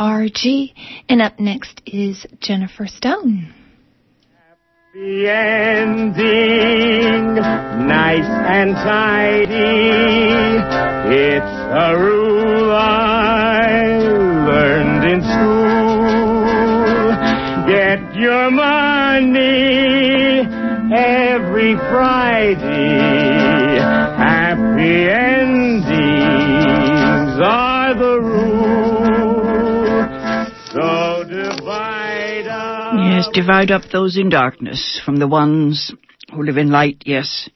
RG. And up next is Jennifer Stone. Happy ending, nice and tidy. It's a rule I learned in school. Get your money every Friday. Happy endings are the rule. So divide up. Yes, divide up those in darkness from the ones who live in light, yes.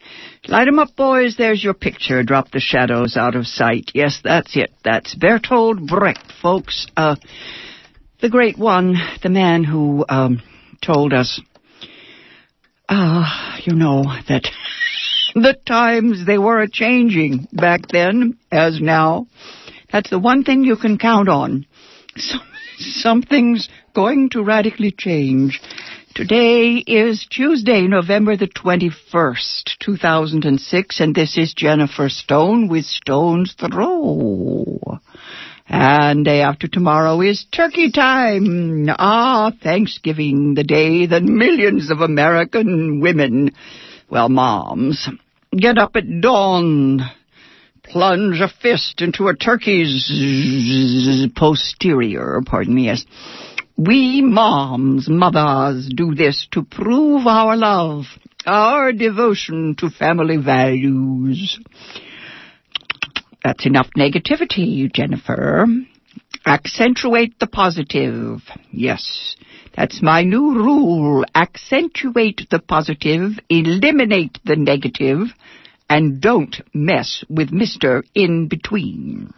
Light 'em up, boys, there's your picture. Drop the shadows out of sight. Yes, that's it. That's Bertolt Brecht, folks. The great one, the man who told us, you know, that the times, they were a-changing back then as now. That's the one thing you can count on. Something's going to radically change. Today is Tuesday, November the 21st, 2006, and this is Jennifer Stone with Stone's Throw. And day after tomorrow is turkey time. Ah, Thanksgiving, the day that millions of American women, well, moms, get up at dawn, plunge a fist into a turkey's posterior, pardon me, yes. We moms, mothers, do this to prove our love, our devotion to family values. That's enough negativity, Jennifer. Accentuate the positive. Yes, that's my new rule. Accentuate the positive, eliminate the negative, and don't mess with Mr. In-Between.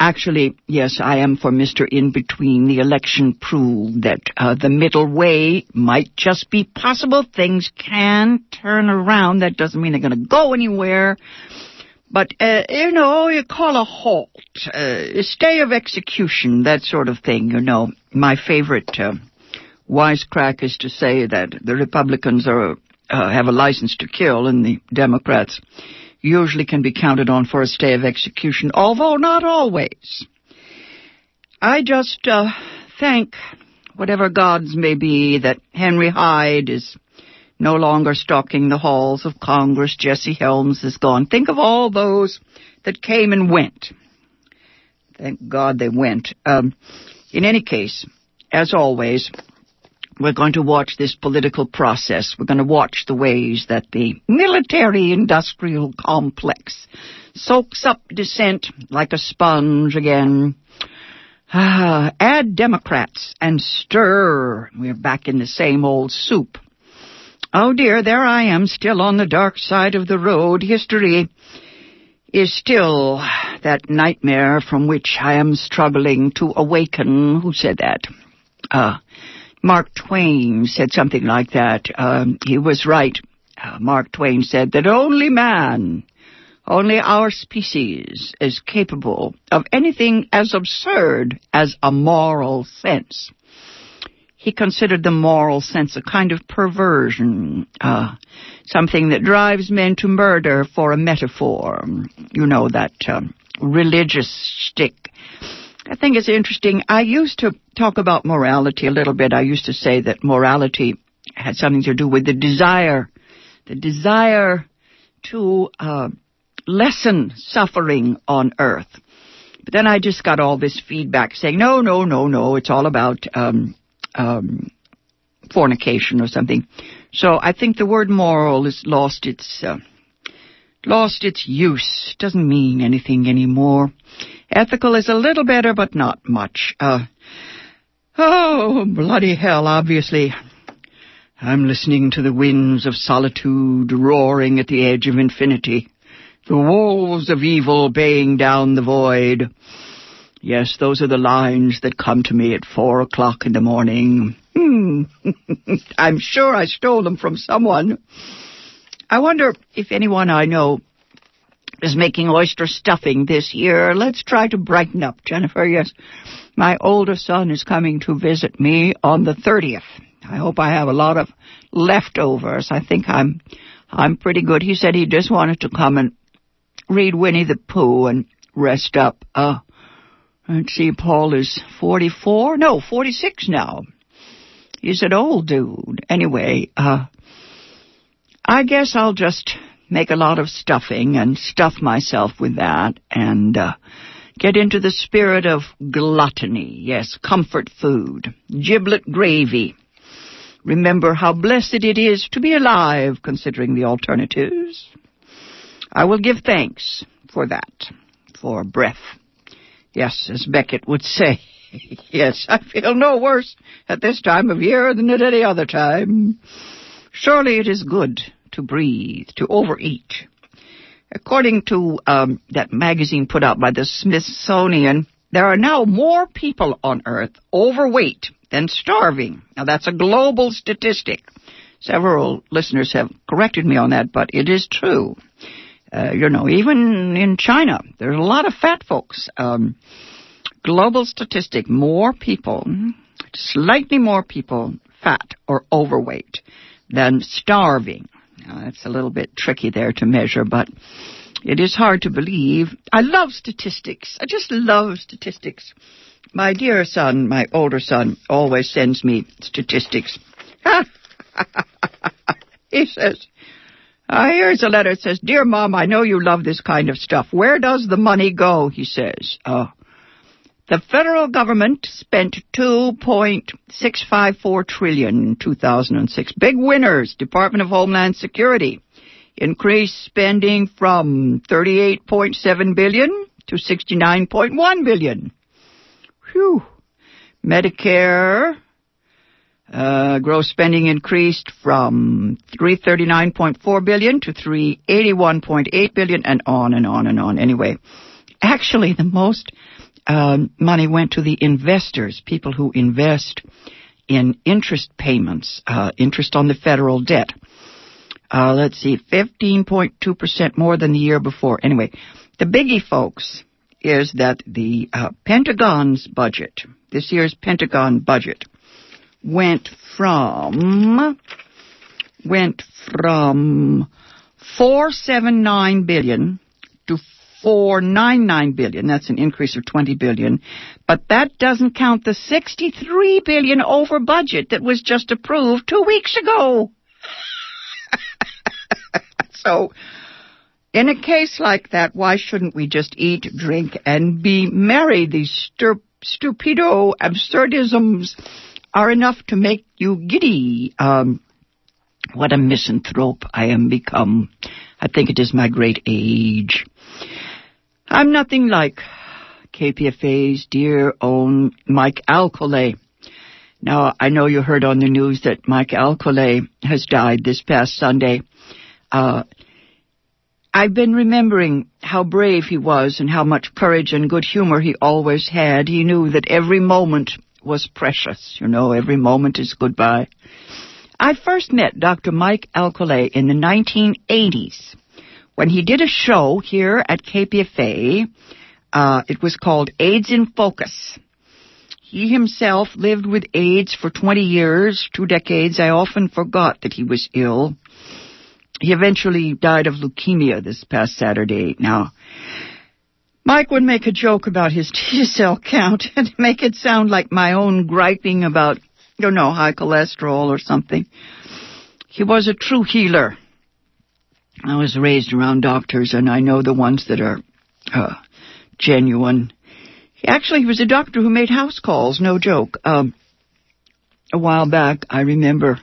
Actually, yes, I am for Mr. In-Between. The election proved that the middle way might just be possible. Things can turn around. That doesn't mean they're going to go anywhere. But, you know, you call a halt, stay of execution, that sort of thing, you know. My favorite wisecrack is to say that the Republicans are have a license to kill, and the Democrats usually can be counted on for a stay of execution, although not always. I just thank whatever gods may be that Henry Hyde is no longer stalking the halls of Congress. Jesse Helms is gone. Think of all those that came and went. Thank God they went. In any case, as always, we're going to watch this political process. We're going to watch the ways that the military-industrial complex soaks up dissent like a sponge again. Add Democrats and stir. We're back in the same old soup. Oh, dear, there I am, still on the dark side of the road. History is still that nightmare from which I am struggling to awaken. Who said that? Mark Twain said something like that. He was right. Mark Twain said that only man, only our species, is capable of anything as absurd as a moral sense. He considered the moral sense a kind of perversion, something that drives men to murder for a metaphor. You know, that religious shtick. I think it's interesting. I used to talk about morality a little bit. I used to say that morality had something to do with the desire to lessen suffering on earth. But then I just got all this feedback saying, no, it's all about fornication or something. So I think the word moral has lost its use. Doesn't mean anything anymore. Ethical is a little better, but not much. Oh, bloody hell, obviously. I'm listening to the winds of solitude roaring at the edge of infinity. The wolves of evil baying down the void. Yes, those are the lines that come to me at 4:00 in the morning. I'm sure I stole them from someone. I wonder if anyone I know is making oyster stuffing this year. Let's try to brighten up, Jennifer. Yes, my older son is coming to visit me on the 30th. I hope I have a lot of leftovers. I think I'm pretty good. He said he just wanted to come and read Winnie the Pooh and rest up. Let's see, Paul is 46 now. He's an old dude. Anyway, I guess I'll just make a lot of stuffing and stuff myself with that and get into the spirit of gluttony. Yes, comfort food, giblet gravy. Remember how blessed it is to be alive, considering the alternatives. I will give thanks for that, for breath. Yes, as Beckett would say. Yes, I feel no worse at this time of year than at any other time. Surely it is good to breathe, to overeat. According to that magazine put out by the Smithsonian, there are now more people on Earth overweight than starving. Now, that's a global statistic. Several listeners have corrected me on that, but it is true. Even in China, there's a lot of fat folks. Global statistic, slightly more people fat or overweight than starving. Now, that's a little bit tricky there to measure, but it is hard to believe. I love statistics. I just love statistics. My dear son, my older son, always sends me statistics. He says, here's a letter. It says, "Dear Mom, I know you love this kind of stuff. Where does the money go?" He says, "The federal government spent $2.654 trillion in 2006. Big winners, Department of Homeland Security. Increased spending from $38.7 billion to $69.1 billion. Whew. Medicare, gross spending increased from $339.4 billion to $381.8 billion, and on and on and on. Anyway, actually, the most money went to the investors, people who invest in interest payments, interest on the federal debt. 15.2% more than the year before. Anyway, the biggie, folks, is that the Pentagon's budget, this year's Pentagon budget, went from $479 billion to $499 billion. That's an increase of $20 billion. But that doesn't count the $63 billion over budget that was just approved 2 weeks ago. So, in a case like that, why shouldn't we just eat, drink, and be merry? These stupido absurdisms are enough to make you giddy. What a misanthrope I am become. I think it is my great age. I'm nothing like KPFA's dear own Mike Alcalay. Now, I know you heard on the news that Mike Alcalay has died this past Sunday. I've been remembering how brave he was and how much courage and good humor he always had. He knew that every moment was precious. Every moment is goodbye. I first met Dr. Mike Alcalay in the 1980s when he did a show here at KPFA. It was called AIDS in Focus. He himself lived with AIDS for 20 years, 2 decades. I often forgot that he was ill. He eventually died of leukemia this past Saturday. Now, Mike would make a joke about his T-cell count and make it sound like my own griping about, high cholesterol or something. He was a true healer. I was raised around doctors, and I know the ones that are genuine. He was a doctor who made house calls, no joke. A while back, I remember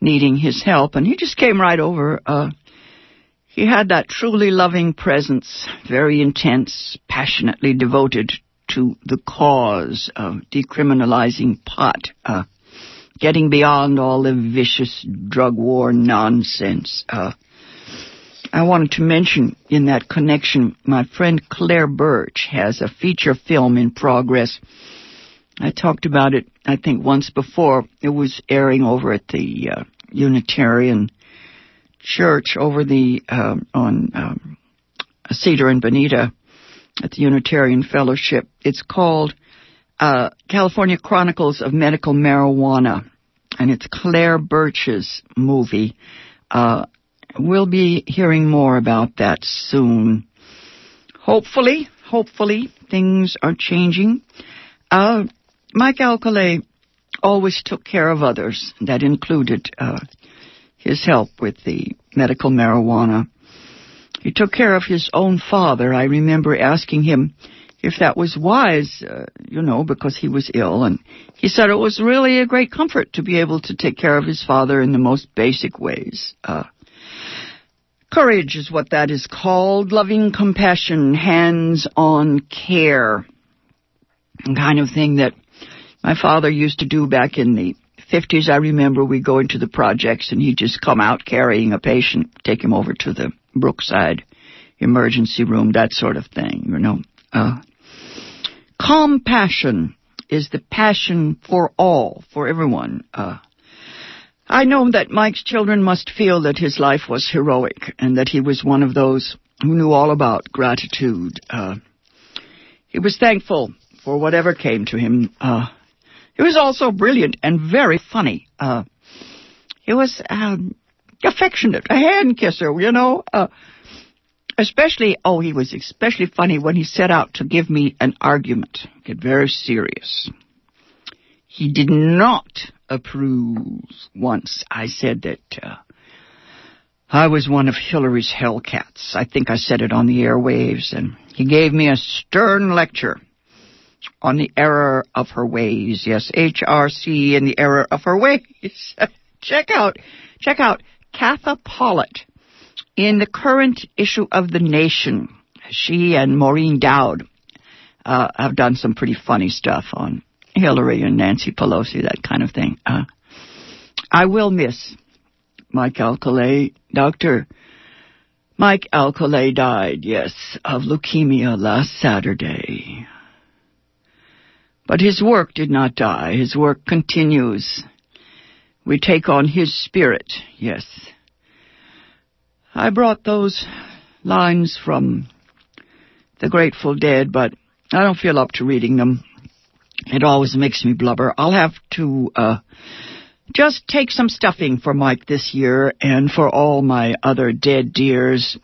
needing his help, and he just came right over. He had that truly loving presence, very intense, passionately devoted to the cause of decriminalizing pot, getting beyond all the vicious drug war nonsense. I wanted to mention in that connection, my friend Claire Birch has a feature film in progress. I talked about it, I think, once before. It was airing over at the Unitarian Church over the on Cedar and Bonita at the Unitarian Fellowship. It's called California Chronicles of Medical Marijuana, and it's Claire Birch's movie. We'll be hearing more about that soon. Hopefully, hopefully things are changing. Mike Alcalay always took care of others. That included his help with the medical marijuana. He took care of his own father. I remember asking him if that was wise, because he was ill. And he said it was really a great comfort to be able to take care of his father in the most basic ways. Courage is what that is called. Loving compassion, hands-on care. The kind of thing that my father used to do back in the 50s. I remember we'd go into the projects and he'd just come out carrying a patient, take him over to the Brookside emergency room, that sort of thing, Compassion is the passion for all, for everyone. I know that Mike's children must feel that his life was heroic and that he was one of those who knew all about gratitude. He was thankful for whatever came to him. He was also brilliant and very funny. He was affectionate, a hand kisser, he was especially funny when he set out to give me an argument, get very serious. He did not approve once I said that I was one of Hillary's Hellcats. I think I said it on the airwaves, and he gave me a stern lecture on the error of her ways. Yes, HRC and the error of her ways. Check out Katha Pollitt in the current issue of The Nation. She and Maureen Dowd have done some pretty funny stuff on Hillary and Nancy Pelosi, that kind of thing. I will miss Mike Alcalay. Dr. Mike Alcalay died, yes, of leukemia last Saturday. But his work did not die. His work continues. We take on his spirit, yes. I brought those lines from The Grateful Dead, but I don't feel up to reading them. It always makes me blubber. I'll have to just take some stuffing for Mike this year and for all my other dead dears,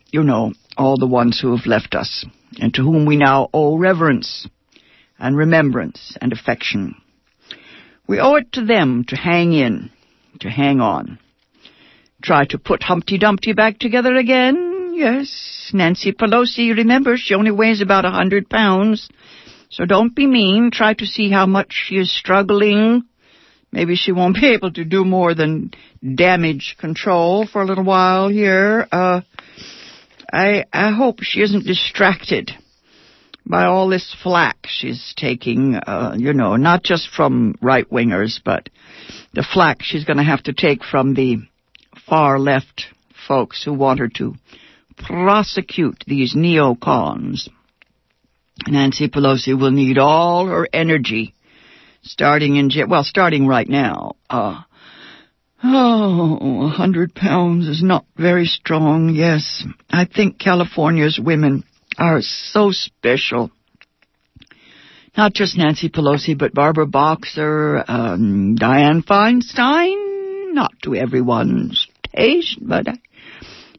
all the ones who have left us and to whom we now owe reverence and remembrance and affection. We owe it to them to hang in, to hang on. Try to put Humpty Dumpty back together again. Yes, Nancy Pelosi, remember, she only weighs about 100 pounds. So don't be mean. Try to see how much she is struggling. Maybe she won't be able to do more than damage control for a little while here. I hope she isn't distracted by all this flack she's taking, not just from right-wingers, but the flack she's going to have to take from the far-left folks who want her to prosecute these neocons. Nancy Pelosi will need all her energy, starting right now. 100 pounds is not very strong, yes. I think California's women are so special. Not just Nancy Pelosi, but Barbara Boxer, Dianne Feinstein. Not to everyone's taste, but I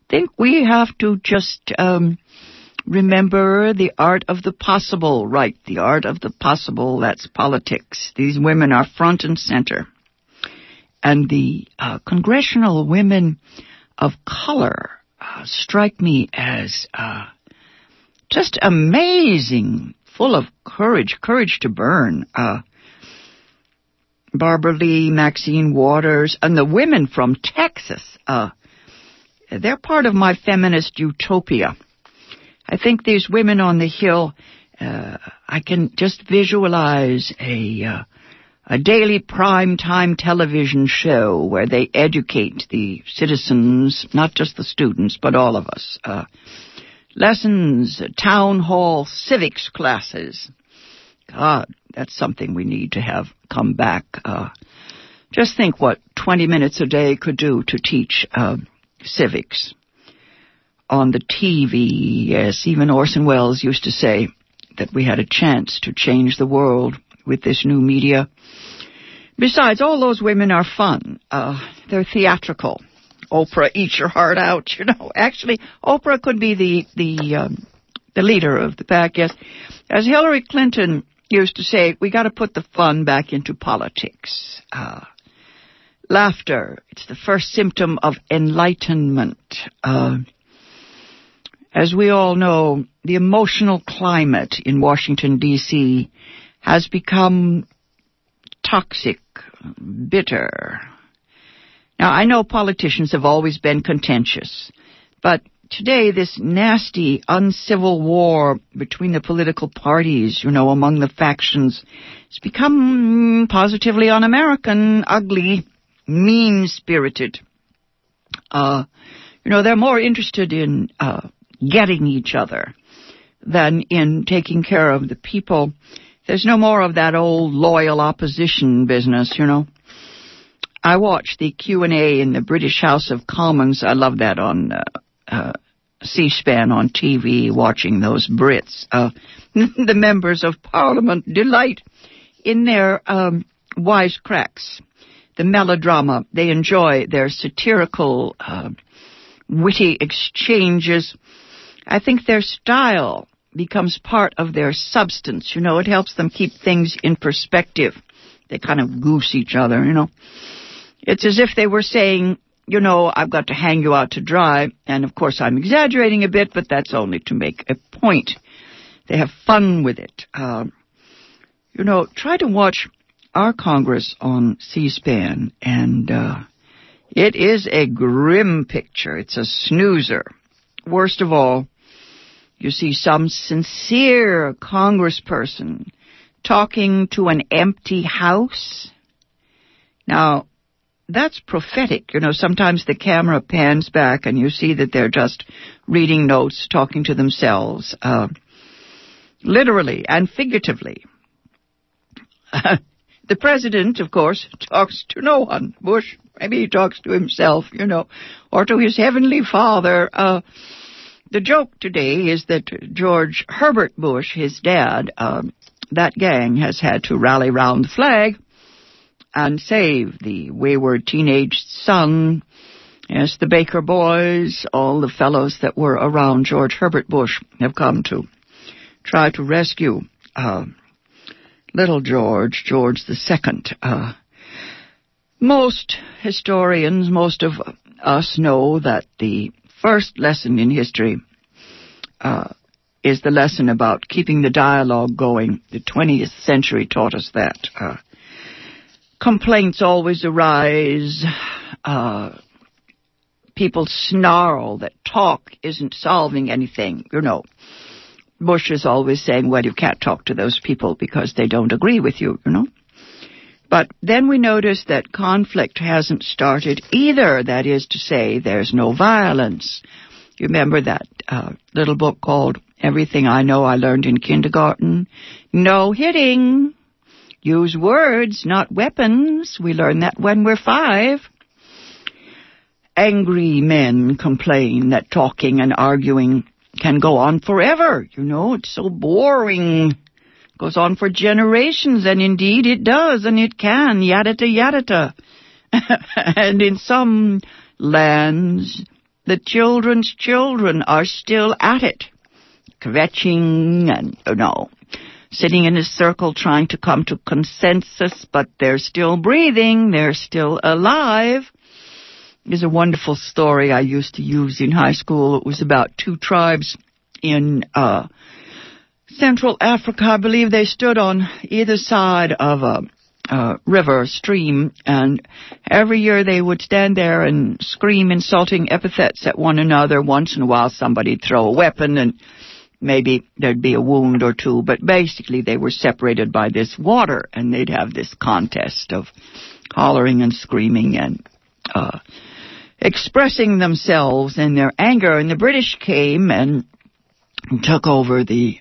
think we have to just remember the art of the possible. Right, the art of the possible, that's politics. These women are front and center. And the congressional women of color strike me as just amazing, full of courage to burn. Barbara Lee, Maxine Waters, and the women from Texas, they're part of my feminist utopia. I think these women on the Hill, I can just visualize a daily primetime television show where they educate the citizens, not just the students, but all of us. Lessons, town hall, civics classes. God, that's something we need to have come back. Just think what 20 minutes a day could do to teach civics. On the TV, yes, even Orson Welles used to say that we had a chance to change the world with this new media. Besides, all those women are fun. They're theatrical. Oprah, eat your heart out. Actually, Oprah could be the the leader of the pack, yes. As Hillary Clinton used to say, we got to put the fun back into politics. Laughter, it's the first symptom of enlightenment. As we all know, the emotional climate in Washington, D.C. has become toxic, bitter. Now, I know politicians have always been contentious, but today this nasty, uncivil war between the political parties, you know, among the factions, has become positively un-American, ugly, mean-spirited. You know, they're more interested in getting each other than in taking care of the people. There's no more of that old loyal opposition business, you know. I watched the Q&A in the British House of Commons. I love that on C-SPAN on TV, watching those Brits. The members of Parliament delight in their wisecracks, the melodrama. They enjoy their satirical, witty exchanges. I think their style becomes part of their substance. You know, it helps them keep things in perspective. They kind of goose each other, you know. It's as if they were saying, you know, I've got to hang you out to dry. And, of course, I'm exaggerating a bit, but that's only to make a point. They have fun with it. You know, try to watch our Congress on C-SPAN, and it is a grim picture. It's a snoozer. Worst of all, you see some sincere congressperson talking to an empty house. Now, that's prophetic. You know, sometimes the camera pans back and you see that they're just reading notes, talking to themselves, literally and figuratively. The president, of course, talks to no one. Bush, maybe he talks to himself, you know, or to his heavenly father. The joke today is that George Herbert Bush, his dad, that gang has had to rally round the flag and save the wayward teenage son, yes, the Baker boys, all the fellows that were around George Herbert Bush have come to try to rescue little George, George II. Most historians, most of us know that the first lesson in history is the lesson about keeping the dialogue going. The 20th century taught us that. Complaints always arise. People snarl that talk isn't solving anything. You know, Bush is always saying, well, you can't talk to those people because they don't agree with you, you know. But then we notice that conflict hasn't started either. That is to say, there's no violence. You remember that little book called Everything I Know I Learned in Kindergarten? No hitting. Use words, not weapons. We learn that when we're 5. Angry men complain that talking and arguing can go on forever. You know, it's so boring. It goes on for generations, and indeed it does, and it can. Yadda yadda. And in some lands, the children's children are still at it, kvetching and, you know, sitting in a circle trying to come to consensus, but they're still breathing, they're still alive. There's a wonderful story I used to use in high school. It was about two tribes in Central Africa. I believe they stood on either side of a river, stream, and every year they would stand there and scream insulting epithets at one another. Once in a while somebody'd throw a weapon and maybe there'd be a wound or two, but basically they were separated by this water, and they'd have this contest of hollering and screaming and expressing themselves and their anger. And the British came and took over the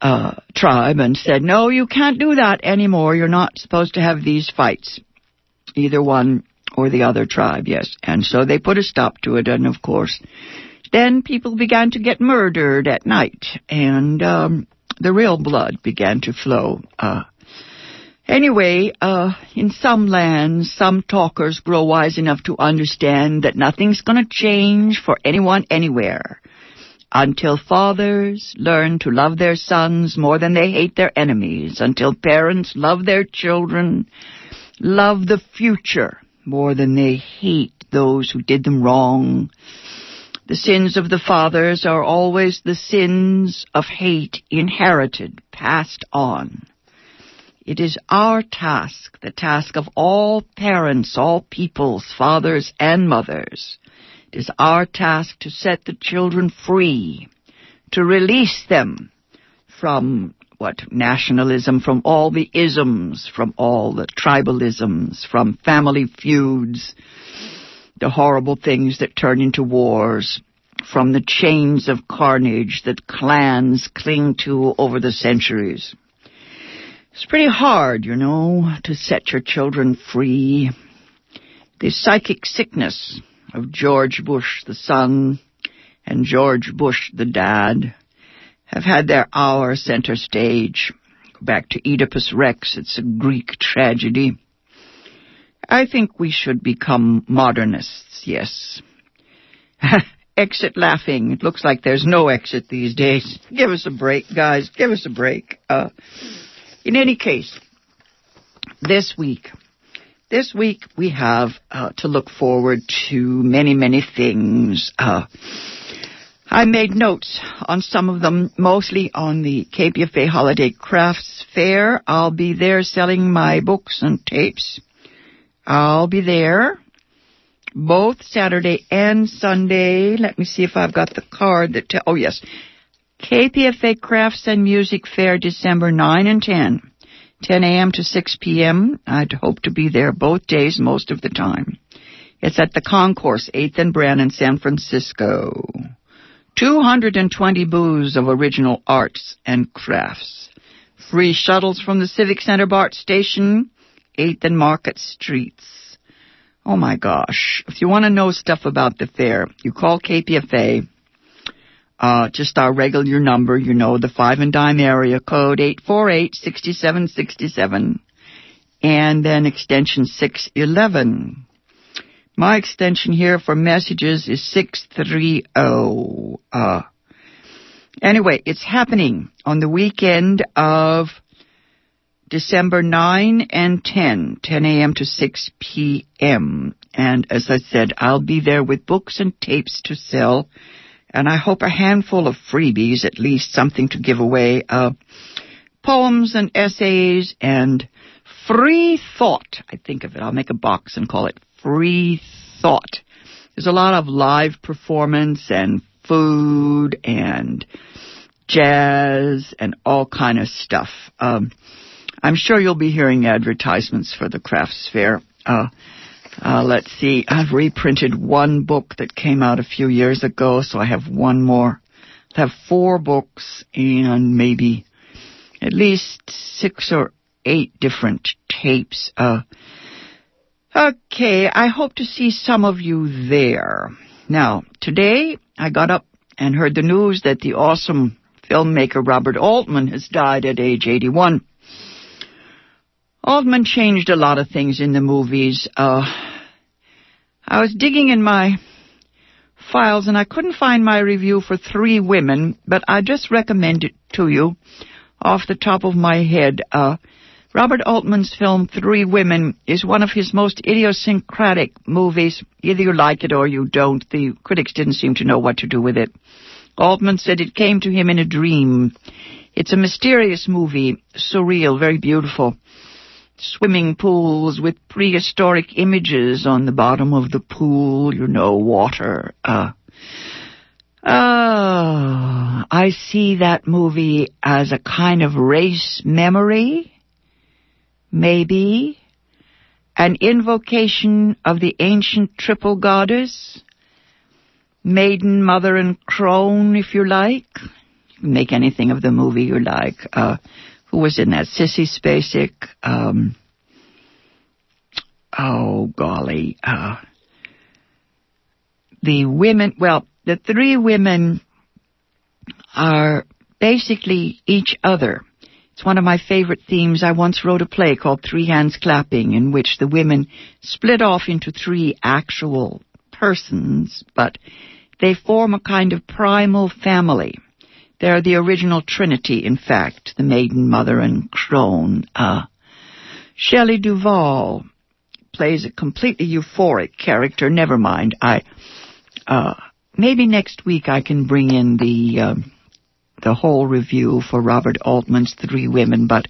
tribe and said, no, you can't do that anymore. You're not supposed to have these fights, either one or the other tribe, yes. And so they put a stop to it, and of course, then people began to get murdered at night, and the real blood began to flow. Anyway, in some lands, some talkers grow wise enough to understand that nothing's going to change for anyone anywhere until fathers learn to love their sons more than they hate their enemies, until parents love their children, love the future more than they hate those who did them wrong. The sins of the fathers are always the sins of hate inherited, passed on. It is our task, the task of all parents, all peoples, fathers and mothers. It is our task to set the children free, to release them from nationalism, from all the isms, from all the tribalisms, from family feuds, the horrible things that turn into wars, from the chains of carnage that clans cling to over the centuries. It's pretty hard, you know, to set your children free. The psychic sickness of George Bush the son and George Bush the dad have had their hour center stage. Go back to Oedipus Rex, it's a Greek tragedy. I think we should become modernists, yes. Exit laughing. It looks like there's no exit these days. Give us a break, guys. Give us a break. In any case, this week we have to look forward to many, many things. I made notes on some of them, mostly on the KPFA Holiday Crafts Fair. I'll be there selling my books and tapes. I'll be there both Saturday and Sunday. Let me see if I've got the card that... oh, yes. KPFA Crafts and Music Fair, December 9 and 10, 10 a.m. to 6 p.m. I'd hope to be there both days most of the time. It's at the Concourse, 8th and Brannan, San Francisco. 220 booths of original arts and crafts. Free shuttles from the Civic Center BART station, 8th and Market Streets. Oh, my gosh. If you want to know stuff about the fair, you call KPFA. Just our regular number, you know, the 5 and dime area code, 848-6767, and then extension 611. My extension here for messages is 630. Anyway, it's happening on the weekend of December 9 and 10, 10 a.m. to 6 p.m. And as I said, I'll be there with books and tapes to sell, and I hope a handful of freebies, at least something to give away, poems and essays and free thought. I think of it. I'll make a box and call it Free Thought. There's a lot of live performance and food and jazz and all kind of stuff. I'm sure you'll be hearing advertisements for the crafts fair. Let's see. I've reprinted one book that came out a few years ago, so I have one more. I have 4 books and maybe at least 6 or 8 different tapes. Okay, I hope to see some of you there. Now, today I got up and heard the news that the awesome filmmaker Robert Altman has died at age 81. Altman changed a lot of things in the movies. I was digging in my files, and I couldn't find my review for Three Women, but I just recommend it to you off the top of my head. Robert Altman's film Three Women is one of his most idiosyncratic movies. Either you like it or you don't. The critics didn't seem to know what to do with it. Altman said it came to him in a dream. It's a mysterious movie, surreal, very beautiful. Swimming pools with prehistoric images on the bottom of the pool, you know, water. I see that movie as a kind of race memory, maybe, an invocation of the ancient triple goddess, maiden, mother, and crone, if you like. You can make anything of the movie you like. Who was in that? Sissy Spacek. Oh, golly. The women, well, the three women are basically each other. It's one of my favorite themes. I once wrote a play called Three Hands Clapping, in which the women split off into 3 actual persons, but They form a kind of primal family. They're the original trinity, in fact, the maiden, mother, and crone. Shelley Duvall plays a completely euphoric character. Never mind. Maybe next week I can bring in the whole review for Robert Altman's Three Women, but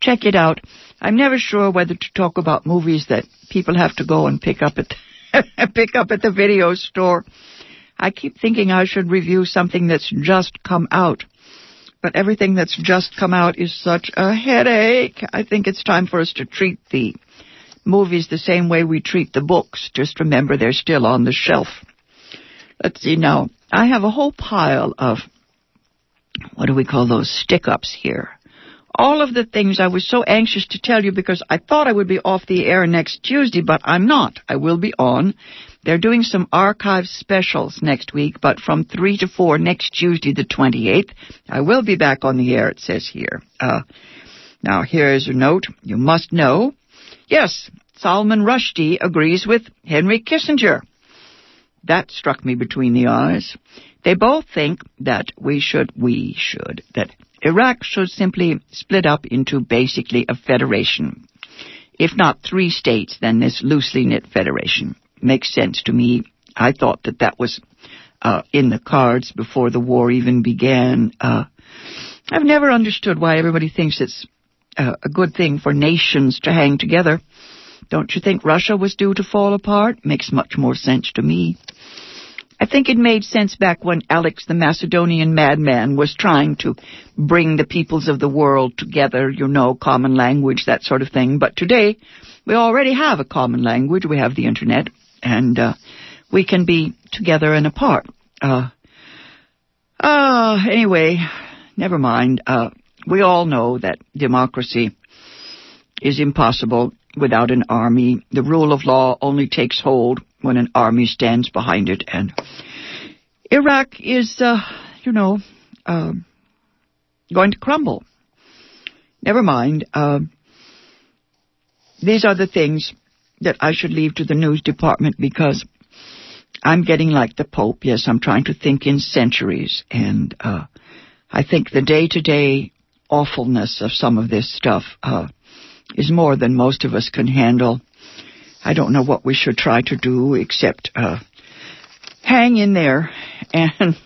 check it out. I'm never sure whether to talk about movies that people have to go and pick up at the video store. I keep thinking I should review something that's just come out, but everything that's just come out is such a headache. I think it's time for us to treat the movies the same way we treat the books. Just remember, they're still on the shelf. Let's see now. I have a whole pile of, what do we call those, stick-ups here. All of the things I was so anxious to tell you because I thought I would be off the air next Tuesday, but I'm not. I will be on. They're doing some archive specials next week, but from 3 to 4 next Tuesday, the 28th, I will be back on the air, it says here. Now, here is a note. You must know. Yes, Salman Rushdie agrees with Henry Kissinger. That struck me between the eyes. They both think that that Iraq should simply split up into basically a federation. If not three states, then this loosely knit federation. Makes sense to me. I thought that was in the cards before the war even began. I've never understood why everybody thinks it's a good thing for nations to hang together. Don't you think Russia was due to fall apart? Makes much more sense to me. I think it made sense back when Alex the Macedonian madman was trying to bring the peoples of the world together, you know, common language, that sort of thing. But today, we already have a common language. We have the Internet, and we can be together and apart. Anyway, never mind. We all know that democracy is impossible without an army. The rule of law only takes hold when an army stands behind it. And Iraq is, going to crumble. Never mind. These are the things that I should leave to the news department because I'm getting like the Pope. Yes, I'm trying to think in centuries. And I think the day-to-day awfulness of some of this stuff is more than most of us can handle. I don't know what we should try to do except hang in there and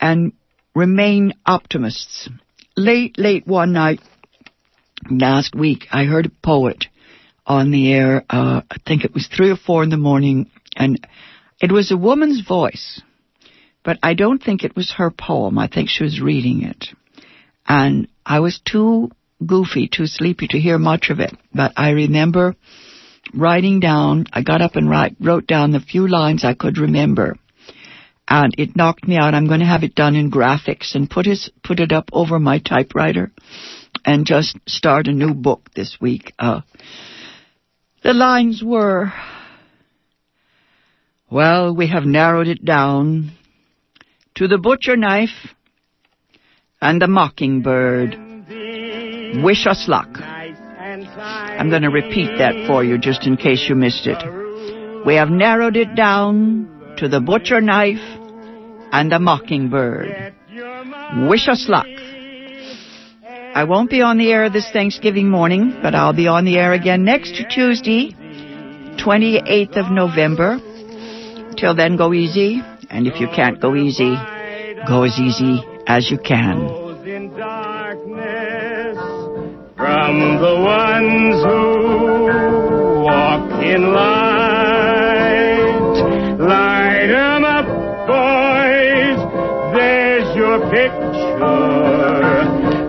and remain optimists. Late one night last week, I heard a poet on the air. I think it was 3 or 4 in the morning, and it was a woman's voice, but I don't think it was her poem. I think she was reading it, and I was too goofy, too sleepy to hear much of it. But I remember wrote down the few lines I could remember. And it knocked me out. I'm going to have it done in graphics and put it up over my typewriter and just start a new book this week. The lines were, well, we have narrowed it down to the butcher knife and the mockingbird. Wish us luck. I'm going to repeat that for you just in case you missed it. We have narrowed it down to the butcher knife and the mockingbird. Wish us luck. I won't be on the air this Thanksgiving morning, but I'll be on the air again next Tuesday, 28th of November. Till then, go easy. And if you can't go easy, go as easy as you can. From the ones who walk in light 'em up, boys, there's your picture,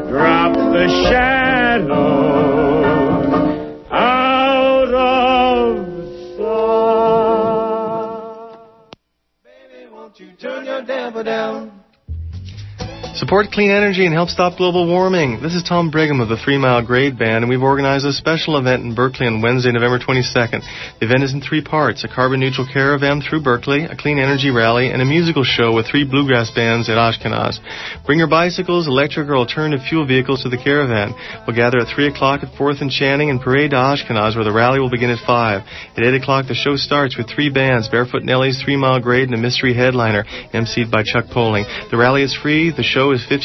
drop the shadows out of sight. Baby, won't you turn your damper down? Support clean energy and help stop global warming. This is Tom Brigham of the 3 Mile Grade Band, and we've organized a special event in Berkeley on Wednesday, November 22nd. The event is in three parts: a carbon-neutral caravan through Berkeley, a clean energy rally, and a musical show with three bluegrass bands at Ashkenaz. Bring your bicycles, electric, or alternative fuel vehicles to the caravan. We'll gather at 3 o'clock at 4th and Channing and parade to Ashkenaz, where the rally will begin at 5. At 8 o'clock, the show starts with three bands: Barefoot Nellies, 3 Mile Grade, and a mystery headliner, emceed by Chuck Poling. The rally is free. The show is $50.